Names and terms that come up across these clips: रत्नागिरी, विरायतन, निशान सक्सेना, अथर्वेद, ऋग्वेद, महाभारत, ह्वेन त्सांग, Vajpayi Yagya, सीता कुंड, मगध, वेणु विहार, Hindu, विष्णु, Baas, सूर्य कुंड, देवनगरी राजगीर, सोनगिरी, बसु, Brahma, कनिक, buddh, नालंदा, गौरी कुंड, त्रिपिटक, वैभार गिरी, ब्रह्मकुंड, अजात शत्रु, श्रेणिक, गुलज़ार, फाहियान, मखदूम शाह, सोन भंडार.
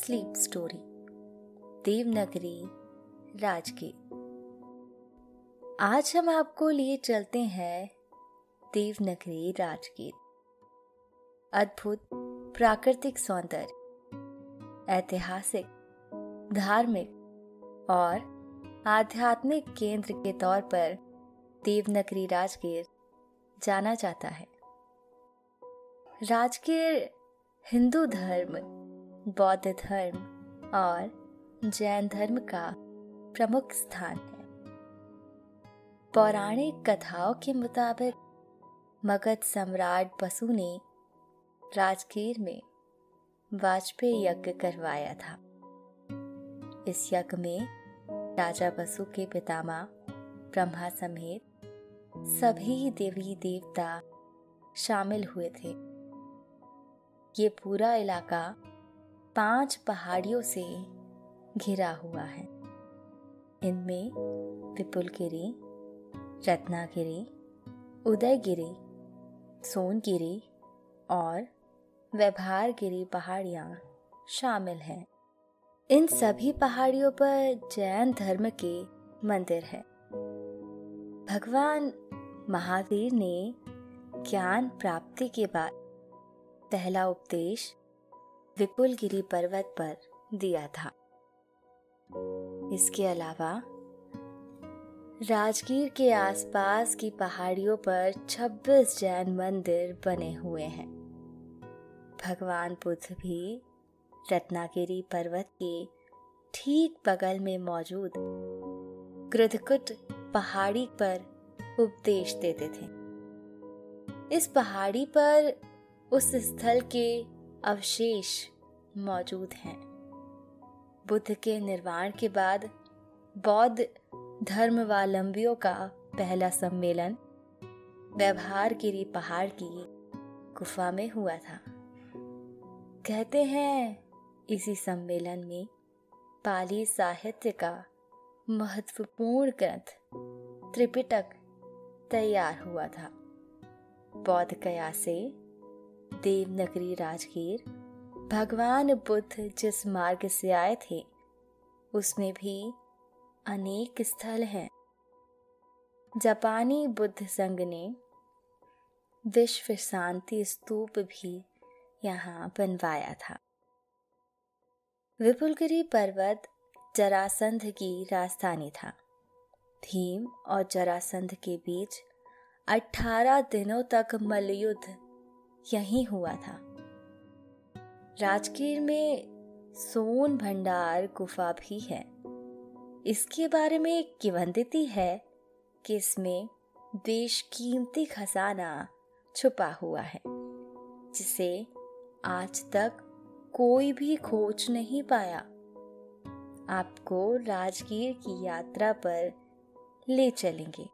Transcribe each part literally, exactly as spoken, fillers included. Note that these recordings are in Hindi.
Sleep story देवनगरी राजगीर। आज हम आपको लिए चलते हैं देवनगरी राजगीर। अद्भुत प्राकृतिक सौंदर्य, ऐतिहासिक, धार्मिक और आध्यात्मिक केंद्र के तौर पर देवनगरी राजगीर जाना जाता है। राजगीर हिंदू धर्म, बौद्ध धर्म और जैन धर्म का प्रमुख स्थान है। पौराणिक कथाओं के मुताबिक मगध सम्राट बसु ने राजगीर में वाजपेयी यज्ञ करवाया था। इस यज्ञ में राजा बसु के पितामह ब्रह्मा समेत सभी देवी देवता शामिल हुए थे। ये पूरा इलाका पांच पहाड़ियों से घिरा हुआ है। इनमें विपुलगिरी, रत्नागिरी, उदयगिरी, सोनगिरी और वैभार गिरी पहाड़ियाँ शामिल हैं। इन सभी पहाड़ियों पर जैन धर्म के मंदिर हैं। भगवान महावीर ने ज्ञान प्राप्ति के बाद पहला उपदेश विपुलगिरी पर्वत पर दिया था। इसके अलावा राजगीर के आसपास की पहाड़ियों पर छब्बीस जैन मंदिर बने हुए हैं। भगवान बुद्ध भी रत्नागिरी पर्वत के ठीक बगल में मौजूद गृद्धकूट पहाड़ी पर उपदेश देते थे। इस पहाड़ी पर उस स्थल के अवशेष मौजूद हैं। बुद्ध के निर्वाण के बाद बौद्ध धर्मावलंबियों का पहला सम्मेलन वैभार गिरी पहाड़ की गुफा में हुआ था। कहते हैं इसी सम्मेलन में पाली साहित्य का महत्वपूर्ण ग्रंथ त्रिपिटक तैयार हुआ था। बौद्ध गया से देवनगरी राजगीर भगवान बुद्ध जिस मार्ग से आए थे उसमें भी अनेक स्थल हैं। जापानी बुद्ध संघ ने विश्व शांति स्तूप भी यहाँ बनवाया था। विपुलगिरी पर्वत जरासंध की राजधानी था। भीम और जरासंध के बीच अठारह दिनों तक मल्लयुद्ध यही हुआ था। राजगीर में सोन भंडार गुफा भी है। इसके बारे में एक किंवदंती है कि इसमें बेशकीमती खजाना छुपा हुआ है जिसे आज तक कोई भी खोज नहीं पाया। आपको राजगीर की यात्रा पर ले चलेंगे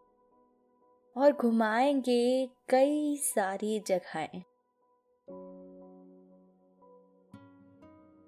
और घुमाएंगे कई सारी जगहें।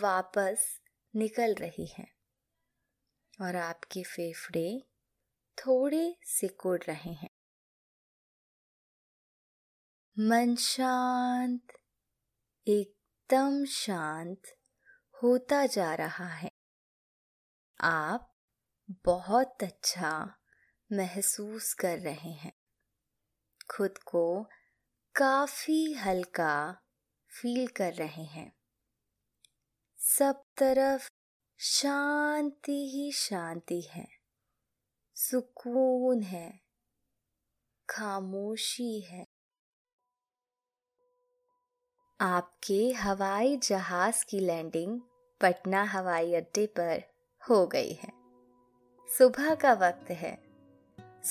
वापस निकल रही है और आपके फेफड़े थोड़े सिकुड़ रहे हैं। मन शांत, एकदम शांत होता जा रहा है। आप बहुत अच्छा महसूस कर रहे हैं। खुद को काफी हल्का फील कर रहे हैं। सब तरफ शांति ही शांति है, सुकून है, खामोशी है। आपके हवाई जहाज की लैंडिंग पटना हवाई अड्डे पर हो गई है। सुबह का वक्त है।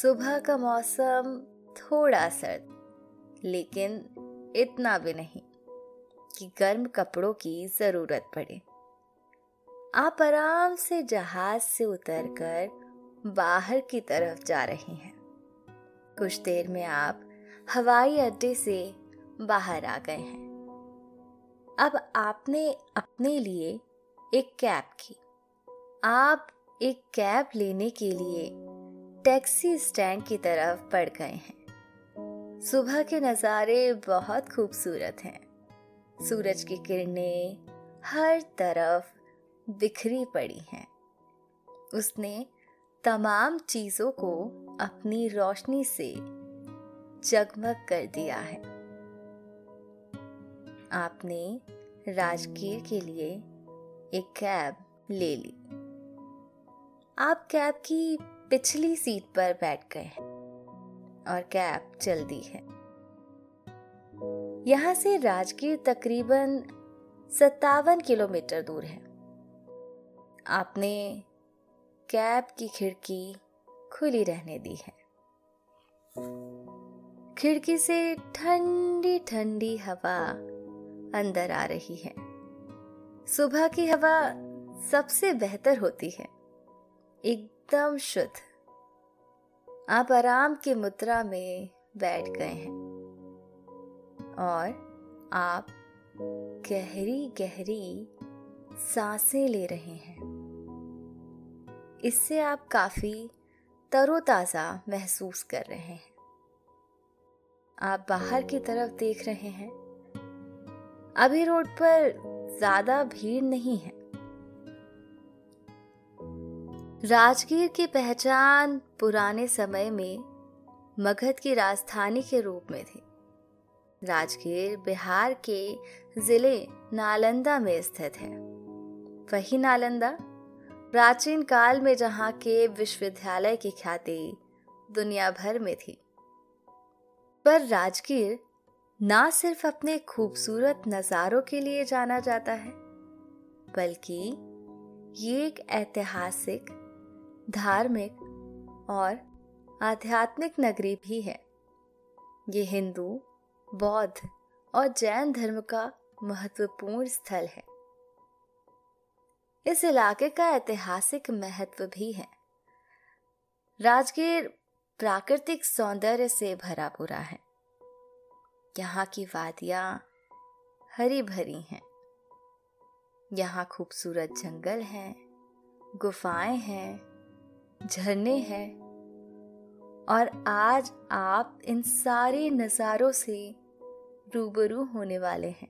सुबह का मौसम थोड़ा सर्द, लेकिन इतना भी नहीं कि गर्म कपड़ों की जरूरत पड़े। आप आराम से जहाज से उतरकर बाहर की तरफ जा रहे हैं। कुछ देर में आप हवाई अड्डे से बाहर आ गए हैं। अब आपने अपने लिए एक कैब की। आप एक कैब लेने के लिए टैक्सी स्टैंड की तरफ बढ़ गए हैं। सुबह के नज़ारे बहुत खूबसूरत हैं। सूरज की किरणें हर तरफ बिखरी पड़ी हैं। उसने तमाम चीज़ों को अपनी रोशनी से जगमग कर दिया है। आपने राजगीर के लिए एक कैब ले ली। आप कैब की पिछली सीट पर बैठ गए हैं और कैब चल दी है। यहाँ से राजगीर तकरीबन सत्तावन किलोमीटर दूर है। आपने कैब की खिड़की खुली रहने दी है। खिड़की से ठंडी ठंडी हवा अंदर आ रही है। सुबह की हवा सबसे बेहतर होती है, एकदम शुद्ध। आप आराम की मुद्रा में बैठ गए हैं और आप गहरी गहरी सांसें ले रहे हैं। इससे आप काफी तरोताजा महसूस कर रहे हैं। आप बाहर की तरफ देख रहे हैं। अभी रोड पर ज्यादा भीड़ नहीं है। राजगीर की पहचान पुराने समय में मगध की राजधानी के रूप में थी। राजगीर बिहार के जिले नालंदा में स्थित है। वही नालंदा प्राचीन काल में जहाँ के विश्वविद्यालय की ख्याति दुनिया भर में थी। पर राजगीर ना सिर्फ अपने खूबसूरत नज़ारों के लिए जाना जाता है, बल्कि ये एक ऐतिहासिक, धार्मिक और आध्यात्मिक नगरी भी है। ये हिंदू, बौद्ध और जैन धर्म का महत्वपूर्ण स्थल है। इस इलाके का ऐतिहासिक महत्व भी है। राजगीर प्राकृतिक सौंदर्य से भरा पूरा है। यहाँ की वादियाँ हरी भरी हैं। यहाँ खूबसूरत जंगल हैं, गुफाएं हैं, झरने हैं और आज आप इन सारे नज़ारों से रूबरू होने वाले हैं।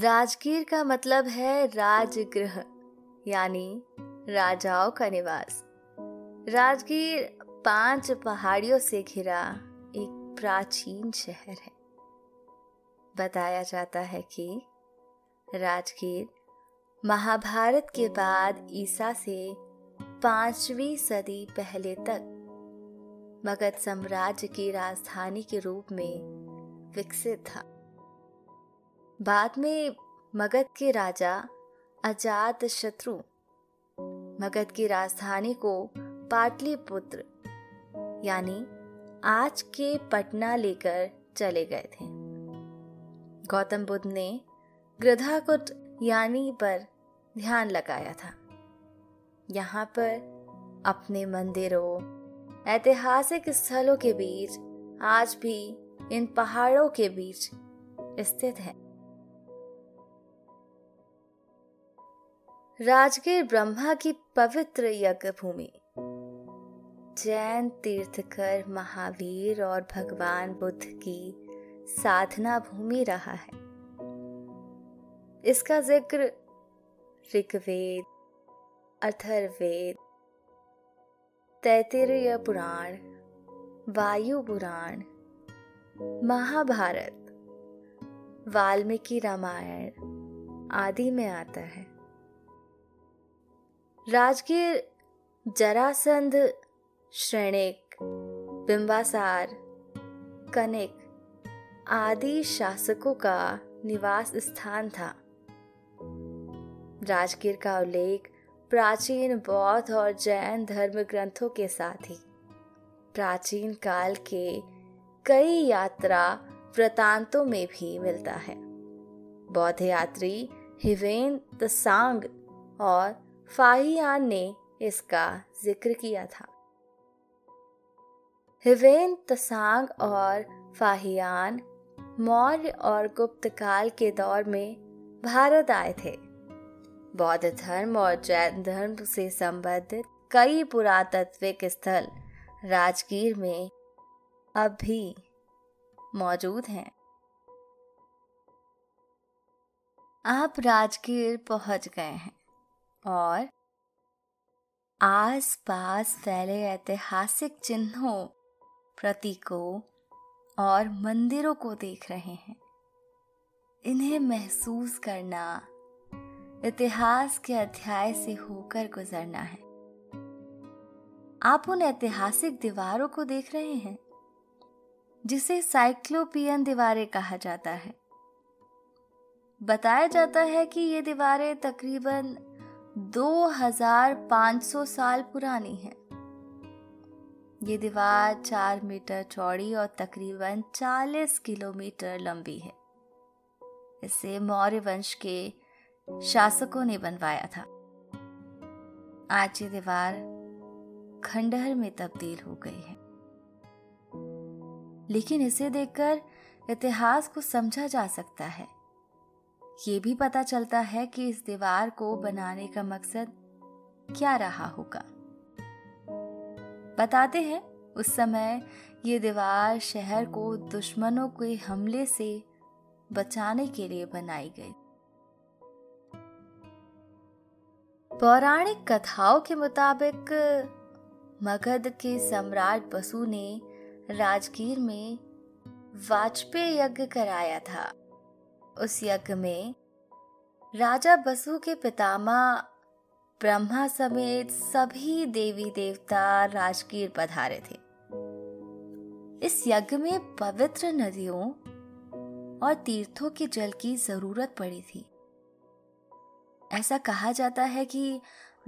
राजगीर का मतलब है राजगृह यानी राजाओं का निवास। राजगीर पांच पहाड़ियों से घिरा एक प्राचीन शहर है। बताया जाता है कि राजगीर महाभारत के बाद ईसा से पांचवी सदी पहले तक मगध साम्राज्य की राजधानी के रूप में विकसित था। बाद में मगध के राजा अजात शत्रु मगध की राजधानी को पाटलिपुत्र यानी आज के पटना लेकर चले गए थे। गौतम बुद्ध ने गृद्धकूट यानी पर ध्यान लगाया था। यहाँ पर अपने मंदिरों, ऐतिहासिक स्थलों के बीच आज भी इन पहाड़ों के बीच स्थित है। राजगीर ब्रह्मा की पवित्र यज्ञ भूमि, जैन तीर्थकर महावीर और भगवान बुद्ध की साधना भूमि रहा है। इसका जिक्र ऋग्वेद, अथर्वेद, तैतिर्य पुराण, वायु पुराण, महाभारत, वाल्मीकि रामायण आदि में आता है। राजगीर जरासंध, श्रेणिक, बिंबासार, कनिक आदि शासकों का निवास स्थान था। राजगीर का उल्लेख प्राचीन बौद्ध और जैन धर्म ग्रंथों के साथ ही प्राचीन काल के कई यात्रा वृतांतों में भी मिलता है। बौद्ध यात्री ह्वेन त्सांग और फाहियान ने इसका जिक्र किया था। ह्वेन त्सांग और फाहियान मौर्य और गुप्त काल के दौर में भारत आए थे। बौद्ध धर्म और जैन धर्म से संबंधित कई पुरातत्विक स्थल राजगीर में अब भी मौजूद हैं। आप राजगीर पहुंच गए हैं और आसपास फैले ऐतिहासिक चिन्हों, प्रतीकों और मंदिरों को देख रहे हैं। इन्हें महसूस करना इतिहास के अध्याय से होकर गुजरना है। आप उन ऐतिहासिक दीवारों को देख रहे हैं जिसे साइक्लोपियन दीवारें कहा जाता है। बताया जाता है कि ये दीवारें तकरीबन दो हज़ार पाँच सौ साल पुरानी हैं। ये दीवार चार मीटर चौड़ी और तकरीबन चालीस किलोमीटर लंबी है। इसे मौर्य वंश के शासकों ने बनवाया था। आज ये दीवार खंडहर में तब्दील हो गई है, लेकिन इसे देखकर इतिहास को समझा जा सकता है। ये भी पता चलता है कि इस दीवार को बनाने का मकसद क्या रहा होगा। बताते हैं उस समय ये दीवार शहर को दुश्मनों के हमले से बचाने के लिए बनाई गई। पौराणिक कथाओं के मुताबिक मगध के सम्राट बसु ने राजगीर में वाजपेय यज्ञ कराया था। उस यज्ञ में राजा बसु के पितामह ब्रह्मा समेत सभी देवी देवता राजगीर पधारे थे। इस यज्ञ में पवित्र नदियों और तीर्थों के जल की जरूरत पड़ी थी। ऐसा कहा जाता है कि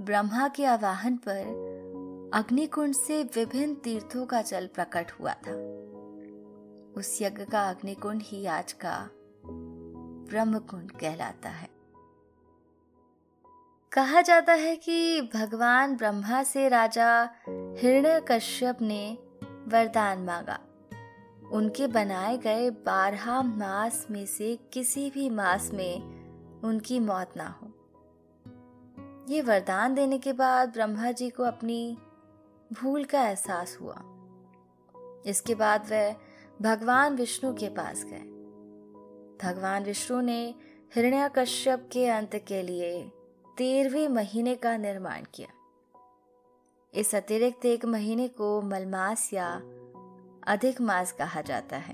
ब्रह्मा के आवाहन पर अग्निकुंड से विभिन्न तीर्थों का जल प्रकट हुआ था। उस यज्ञ का अग्निकुंड ही आज का ब्रह्मकुंड कहलाता है। कहा जाता है कि भगवान ब्रह्मा से राजा हिरण्यकश्यप ने वरदान मांगा। उनके बनाए गए बारह मास में से किसी भी मास में उनकी मौत ना हो। ये वरदान देने के बाद ब्रह्मा जी को अपनी भूल का एहसास हुआ। इसके बाद वह भगवान विष्णु के पास गए। भगवान विष्णु ने हिरण्यकश्यप के अंत के लिए तेरहवें महीने का निर्माण किया। इस अतिरिक्त एक महीने को मलमास या अधिक मास कहा जाता है।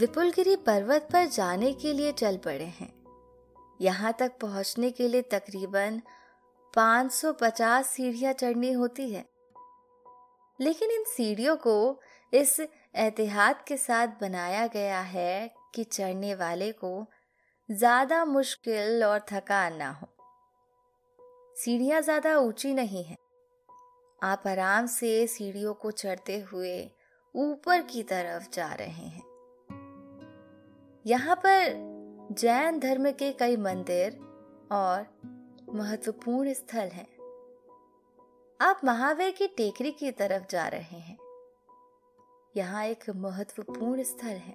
विपुलगिरी पर्वत पर जाने के लिए चल पड़े हैं। यहाँ तक पहुँचने के लिए तकरीबन पाँच सौ पचास सीढ़ियाँ चढ़नी होती है, लेकिन इन सीढ़ियों को इस एहतियात के साथ बनाया गया है कि चढ़ने वाले को ज़्यादा मुश्किल और थकान ना हो। सीढ़ियाँ ज़्यादा ऊंची नहीं हैं। आप आराम से सीढ़ियों को चढ़ते हुए ऊपर की तरफ जा रहे हैं। यहाँ पर जैन धर्म के कई मंदिर और महत्वपूर्ण स्थल हैं। आप महावीर की टेकरी की तरफ जा रहे हैं। यहाँ एक महत्वपूर्ण स्थल है।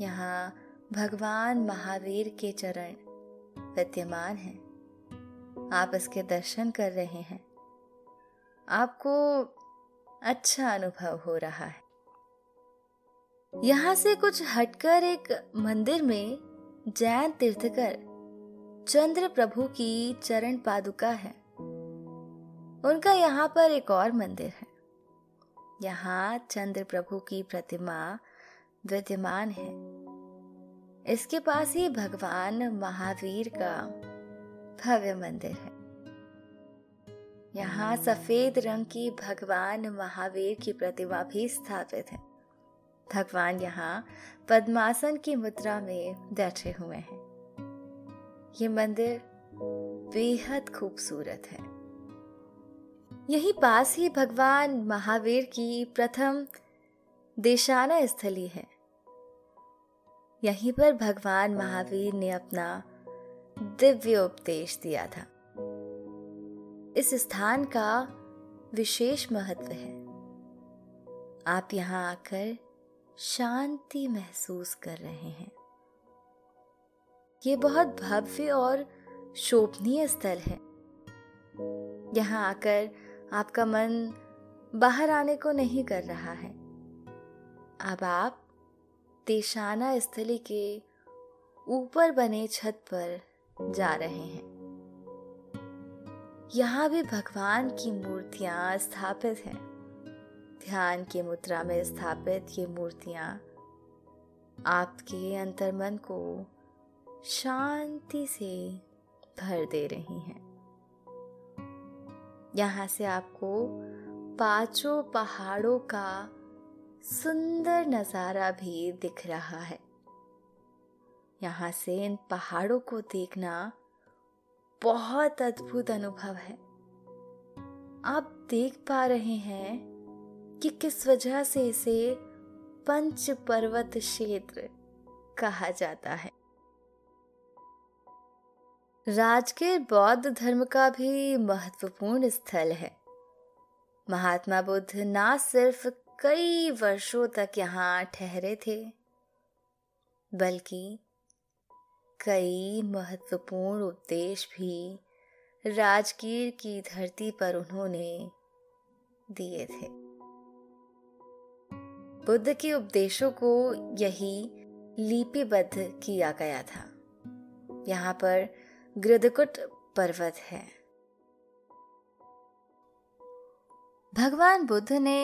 यहाँ भगवान महावीर के चरण विद्यमान हैं। आप इसके दर्शन कर रहे हैं। आपको अच्छा अनुभव हो रहा है। यहाँ से कुछ हटकर एक मंदिर में जैन तीर्थकर चंद्र प्रभु की चरण पादुका है। उनका यहाँ पर एक और मंदिर है। यहाँ चंद्र प्रभु की प्रतिमा विद्यमान है। इसके पास ही भगवान महावीर का भव्य मंदिर है। यहाँ सफेद रंग की भगवान महावीर की प्रतिमा भी स्थापित है। भगवान यहाँ पद्मासन की मुद्रा में बैठे हुए हैं। ये मंदिर बेहद खूबसूरत है। यही पास ही भगवान महावीर की प्रथम देशाना स्थली है। यहीं पर भगवान महावीर ने अपना दिव्य उपदेश दिया था। इस स्थान का विशेष महत्व है। आप यहाँ आकर शांति महसूस कर रहे हैं। ये बहुत भव्य और शोभनीय स्थल है। यहाँ आकर आपका मन बाहर आने को नहीं कर रहा है। अब आप देशाना स्थली के ऊपर बने छत पर जा रहे हैं। यहाँ भी भगवान की मूर्तियाँ स्थापित हैं। ध्यान की मुद्रा में स्थापित ये मूर्तियाँ आपके अंतर्मन को शांति से भर दे रही हैं। यहाँ से आपको पांचों पहाड़ों का सुंदर नज़ारा भी दिख रहा है। यहाँ से इन पहाड़ों को देखना बहुत अद्भुत अनुभव है। आप देख पा रहे हैं कि किस वजह से इसे पंच पर्वत क्षेत्र कहा जाता है। राजगीर बौद्ध धर्म का भी महत्वपूर्ण स्थल है। महात्मा बुद्ध ना सिर्फ कई वर्षों तक यहाँ ठहरे थे, बल्कि कई महत्वपूर्ण उपदेश भी राजगीर की धरती पर उन्होंने दिए थे। बुद्ध के उपदेशों को यही लिपिबद्ध किया गया था। यहाँ पर गृद्धकूट पर्वत है। भगवान बुद्ध ने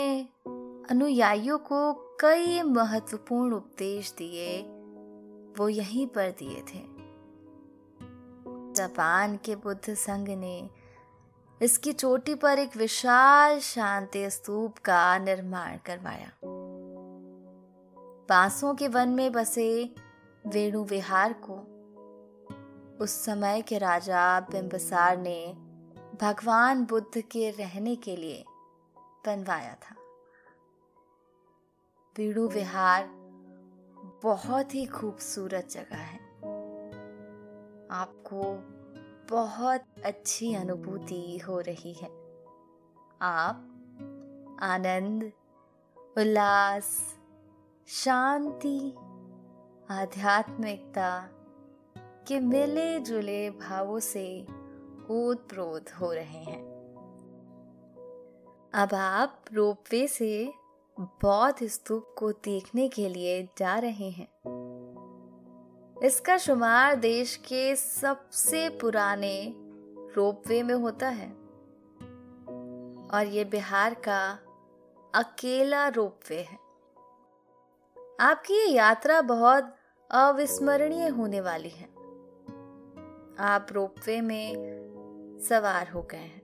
अनुयायियों को कई महत्वपूर्ण उपदेश दिए, वो यहीं पर दिए थे। जापान के बुद्ध संघ ने इसकी चोटी पर एक विशाल शांति स्तूप का निर्माण करवाया। बांसों के वन में बसे वेणु विहार को उस समय के राजा बिंबिसार ने भगवान बुद्ध के रहने के लिए बनवाया था। वेणु विहार बहुत ही खूबसूरत जगह है। आपको बहुत अच्छी अनुभूति हो रही है। आप आनंद, उल्लास, शांति, आध्यात्मिकता के मिले जुले भावों से ओतप्रोत हो रहे हैं। अब आप रोपवे से बौद्ध स्तूप को देखने के लिए जा रहे हैं। इसका शुमार देश के सबसे पुराने रोपवे में होता है और ये बिहार का अकेला रोपवे है। आपकी ये यात्रा बहुत अविस्मरणीय होने वाली है। आप रोपवे में सवार हो गए हैं।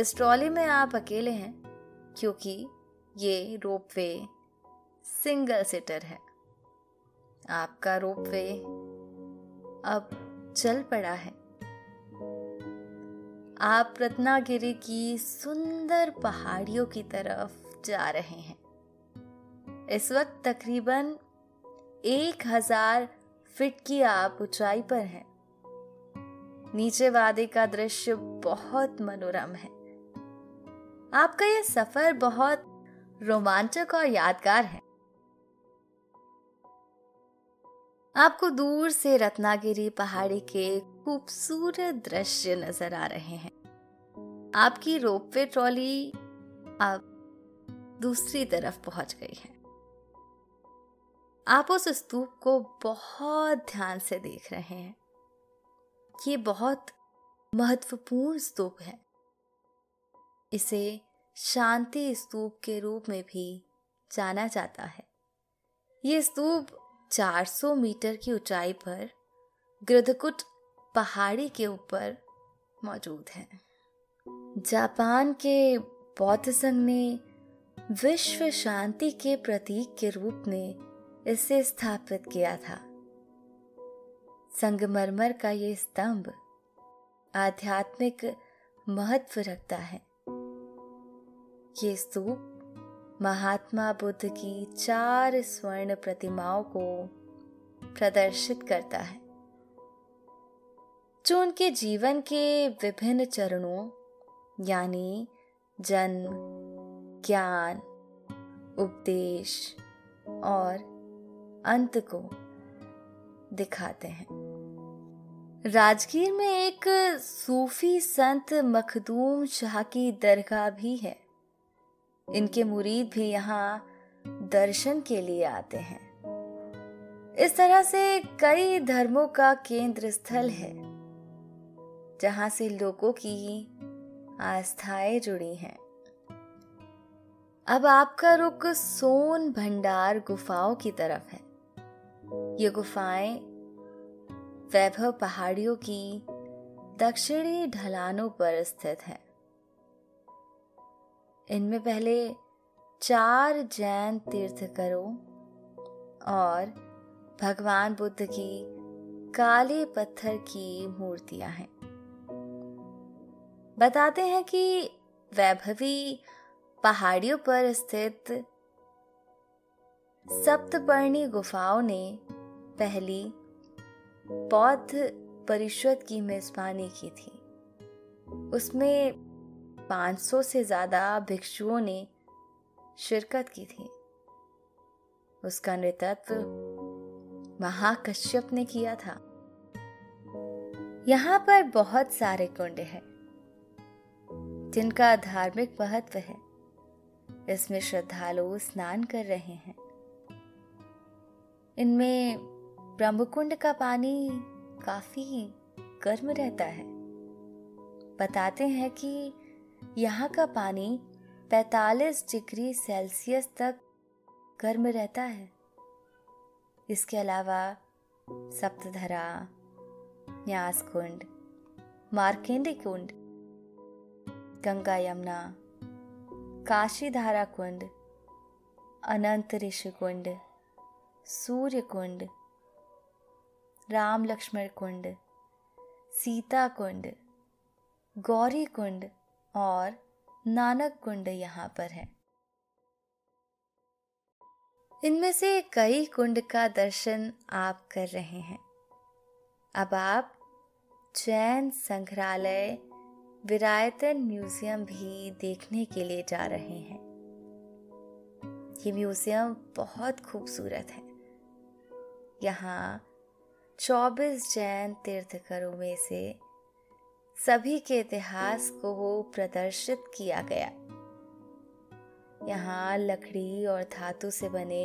इस ट्रॉली में आप अकेले हैं क्योंकि ये रोपवे सिंगल सीटर है। आपका रोपवे अब चल पड़ा है। आप रत्नागिरी की सुंदर पहाड़ियों की तरफ जा रहे हैं। इस वक्त तकरीबन एक हजार फिट की आप ऊंचाई पर हैं। नीचे वादी का दृश्य बहुत मनोरम है। आपका यह सफर बहुत रोमांचक और यादगार है। आपको दूर से रत्नागिरी पहाड़ी के खूबसूरत दृश्य नजर आ रहे हैं। आपकी रोपवे ट्रॉली अब दूसरी तरफ पहुंच गई है। आप उस स्तूप को बहुत ध्यान से देख रहे हैं। ये बहुत महत्वपूर्ण स्तूप है। इसे शांति स्तूप के रूप में भी जाना जाता है। ये स्तूप चार सौ मीटर की ऊंचाई पर गृद्धकूट पहाड़ी के ऊपर मौजूद है। जापान के बौद्ध संघ ने विश्व शांति के प्रतीक के रूप में इसे स्थापित किया था। संगमरमर का ये स्तंभ आध्यात्मिक महत्व रखता है। ये स्तूप महात्मा बुद्ध की चार स्वर्ण प्रतिमाओं को प्रदर्शित करता है जो उनके जीवन के विभिन्न चरणों यानी जन्म, ज्ञान, उपदेश और अंत को दिखाते हैं। राजगीर में एक सूफी संत मखदूम शाह की दरगाह भी है। इनके मुरीद भी यहाँ दर्शन के लिए आते हैं। इस तरह से कई धर्मों का केंद्र स्थल है जहाँ से लोगों की आस्थाएं जुड़ी हैं। अब आपका रुख सोन भंडार गुफाओं की तरफ है। ये गुफाएं वैभव पहाड़ियों की दक्षिणी ढलानों पर स्थित है। इनमें पहले चार जैन तीर्थकरों और भगवान बुद्ध की काले पत्थर की मूर्तियां हैं। बताते हैं कि वैभवी पहाड़ियों पर स्थित सप्तपर्णी गुफाओं ने पहली बौद्ध परिषद की मेजबानी की थी। उसमें पाँच सौ से ज्यादा भिक्षुओं ने शिरकत की थी। उसका नेतृत्व महाकश्यप ने किया था। यहाँ पर बहुत सारे कुंड हैं जिनका धार्मिक महत्व है। इसमें श्रद्धालु स्नान कर रहे हैं। इनमें ब्रह्मकुंड का पानी काफी गर्म रहता है। बताते हैं कि यहाँ का पानी पैंतालीस डिग्री सेल्सियस तक गर्म रहता है। इसके अलावा सप्तधरा, न्यास कुंड, मार्केंडी कुंड, गंगा यमुना, काशीधारा कुंड, अनंत ऋषि कुंड, सूर्य कुंड, राम लक्ष्मण कुंड, सीता कुंड, गौरी कुंड और नानक कुंड यहाँ पर है। इनमें से कई कुंड का दर्शन आप कर रहे हैं। अब आप जैन संग्रहालय विरायतन म्यूजियम भी देखने के लिए जा रहे हैं। ये म्यूजियम बहुत खूबसूरत है। यहाँ चौबीस जैन तीर्थकरों में से सभी के इतिहास को प्रदर्शित किया गया। यहाँ लकड़ी और धातु से बने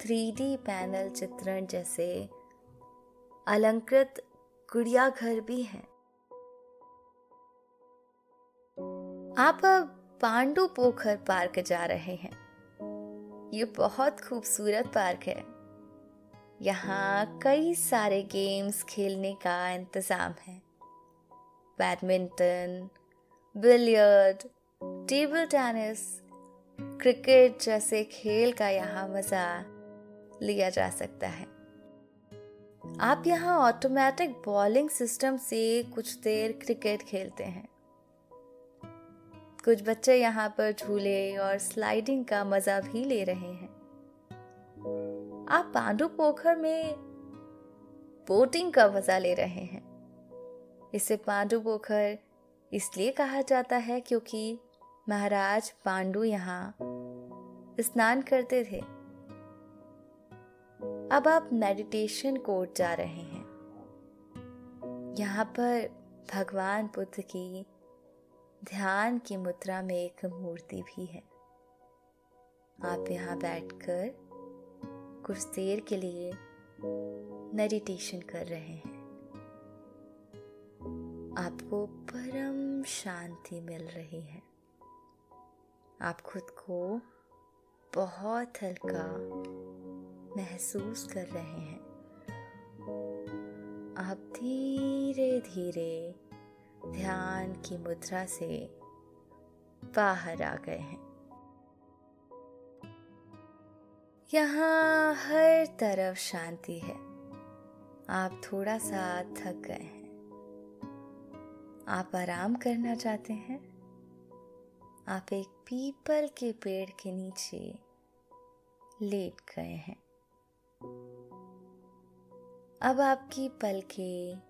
थ्री डी पैनल चित्रण जैसे अलंकृत गुड़िया घर भी हैं। आप अब पांडु पोखर पार्क जा रहे हैं। ये बहुत खूबसूरत पार्क है। यहाँ कई सारे गेम्स खेलने का इंतजाम है। Badminton, billiard, table tennis, cricket जैसे खेल का यहाँ मजा लिया जा सकता है। आप यहाँ ऑटोमेटिक बॉलिंग सिस्टम से कुछ देर क्रिकेट खेलते हैं। कुछ बच्चे यहाँ पर झूले और स्लाइडिंग का मजा भी ले रहे हैं। आप पांडु पोखर में बोटिंग का मजा ले रहे हैं। इसे पांडु पोखर इसलिए कहा जाता है क्योंकि महाराज पांडु यहाँ स्नान करते थे। अब आप मेडिटेशन कोर्ट जा रहे हैं। यहाँ पर भगवान बुद्ध की ध्यान की मुद्रा में एक मूर्ति भी है। आप यहाँ बैठकर कुछ देर के लिए मेडिटेशन कर रहे हैं। आपको परम शांति मिल रही है। आप खुद को बहुत हल्का महसूस कर रहे हैं। आप धीरे धीरे ध्यान की मुद्रा से बाहर आ गए हैं। यहाँ हर तरफ शांति है। आप थोड़ा सा थक गए हैं। आप आराम करना चाहते हैं। आप एक पीपल के पेड़ के नीचे लेट गए हैं। अब आपकी पलकें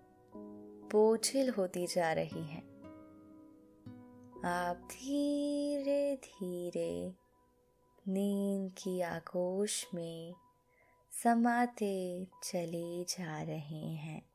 बोझिल होती जा रही हैं। आप धीरे धीरे नींद की आगोश में समाते चले जा रहे हैं।